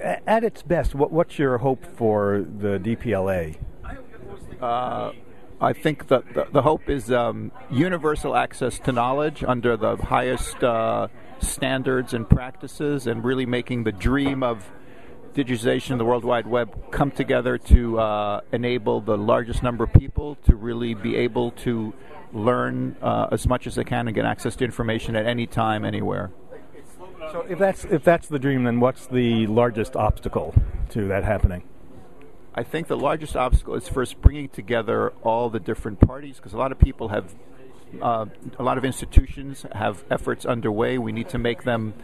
At its best, what's your hope for the DPLA? I think that the hope is universal access to knowledge under the highest standards and practices, and really making the dream of digitization of the World Wide Web come together to enable the largest number of people to really be able to learn as much as they can and get access to information at any time, anywhere. So if that's the dream, then what's the largest obstacle to that happening? I think the largest obstacle is first bringing together all the different parties, because a lot of people have, a lot of institutions have efforts underway. We need to make them,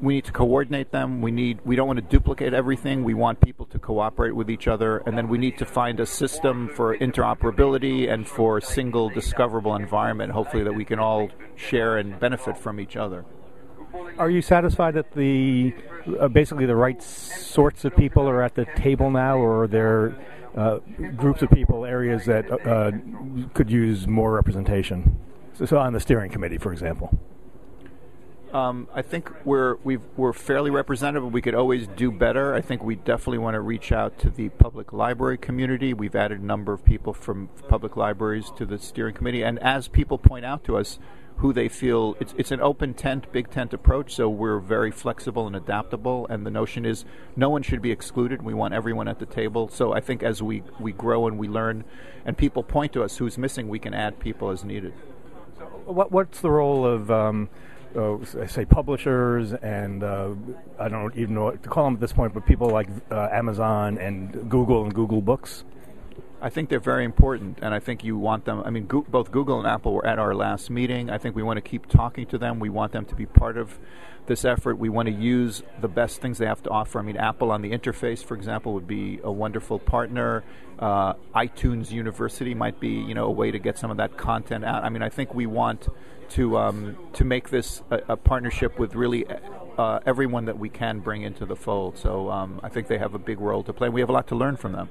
we need to coordinate them. We don't want to duplicate everything. We want people to cooperate with each other, and then we need to find a system for interoperability and for a single discoverable environment, hopefully that we can all share and benefit from each other. Are you satisfied that basically the right sorts of people are at the table now, or are there groups of people, areas that could use more representation? So on the steering committee, for example. I think we're fairly representative. We could always do better. I think we definitely want to reach out to the public library community. We've added a number of people from public libraries to the steering committee, and as people point out to us who they feel, it's an open tent, big tent approach, so we're very flexible and adaptable, and the notion is no one should be excluded. We want everyone at the table. So I think as we grow and we learn and people point to us who's missing, we can add people as needed. So what's the role of say publishers and I don't even know what to call them at this point, but people like Amazon and Google Books? I think they're very important, and I think you want them. I mean, both Google and Apple were at our last meeting. I think we want to keep talking to them. We want them to be part of this effort. We want to use the best things they have to offer. I mean, Apple on the interface, for example, would be a wonderful partner. iTunes University might be, a way to get some of that content out. I mean, I think we want to make this a partnership with really everyone that we can bring into the fold. So I think they have a big role to play. We have a lot to learn from them.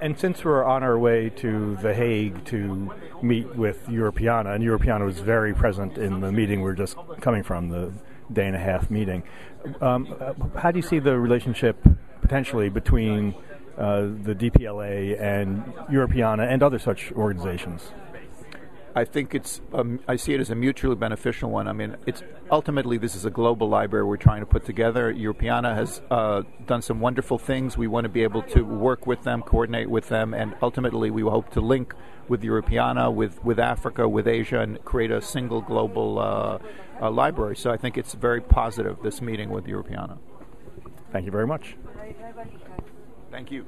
And since we're on our way to The Hague to meet with Europeana, and Europeana was very present in the meeting we're just coming from, the day-and-a-half meeting, how do you see the relationship potentially between the DPLA and Europeana and other such organizations? I think I see it as a mutually beneficial one. I mean, it's ultimately this is a global library we're trying to put together. Europeana has done some wonderful things. We want to be able to work with them, coordinate with them, and ultimately we hope to link with Europeana, with Africa, with Asia, and create a single global library. So I think it's very positive, this meeting with Europeana. Thank you very much. Thank you.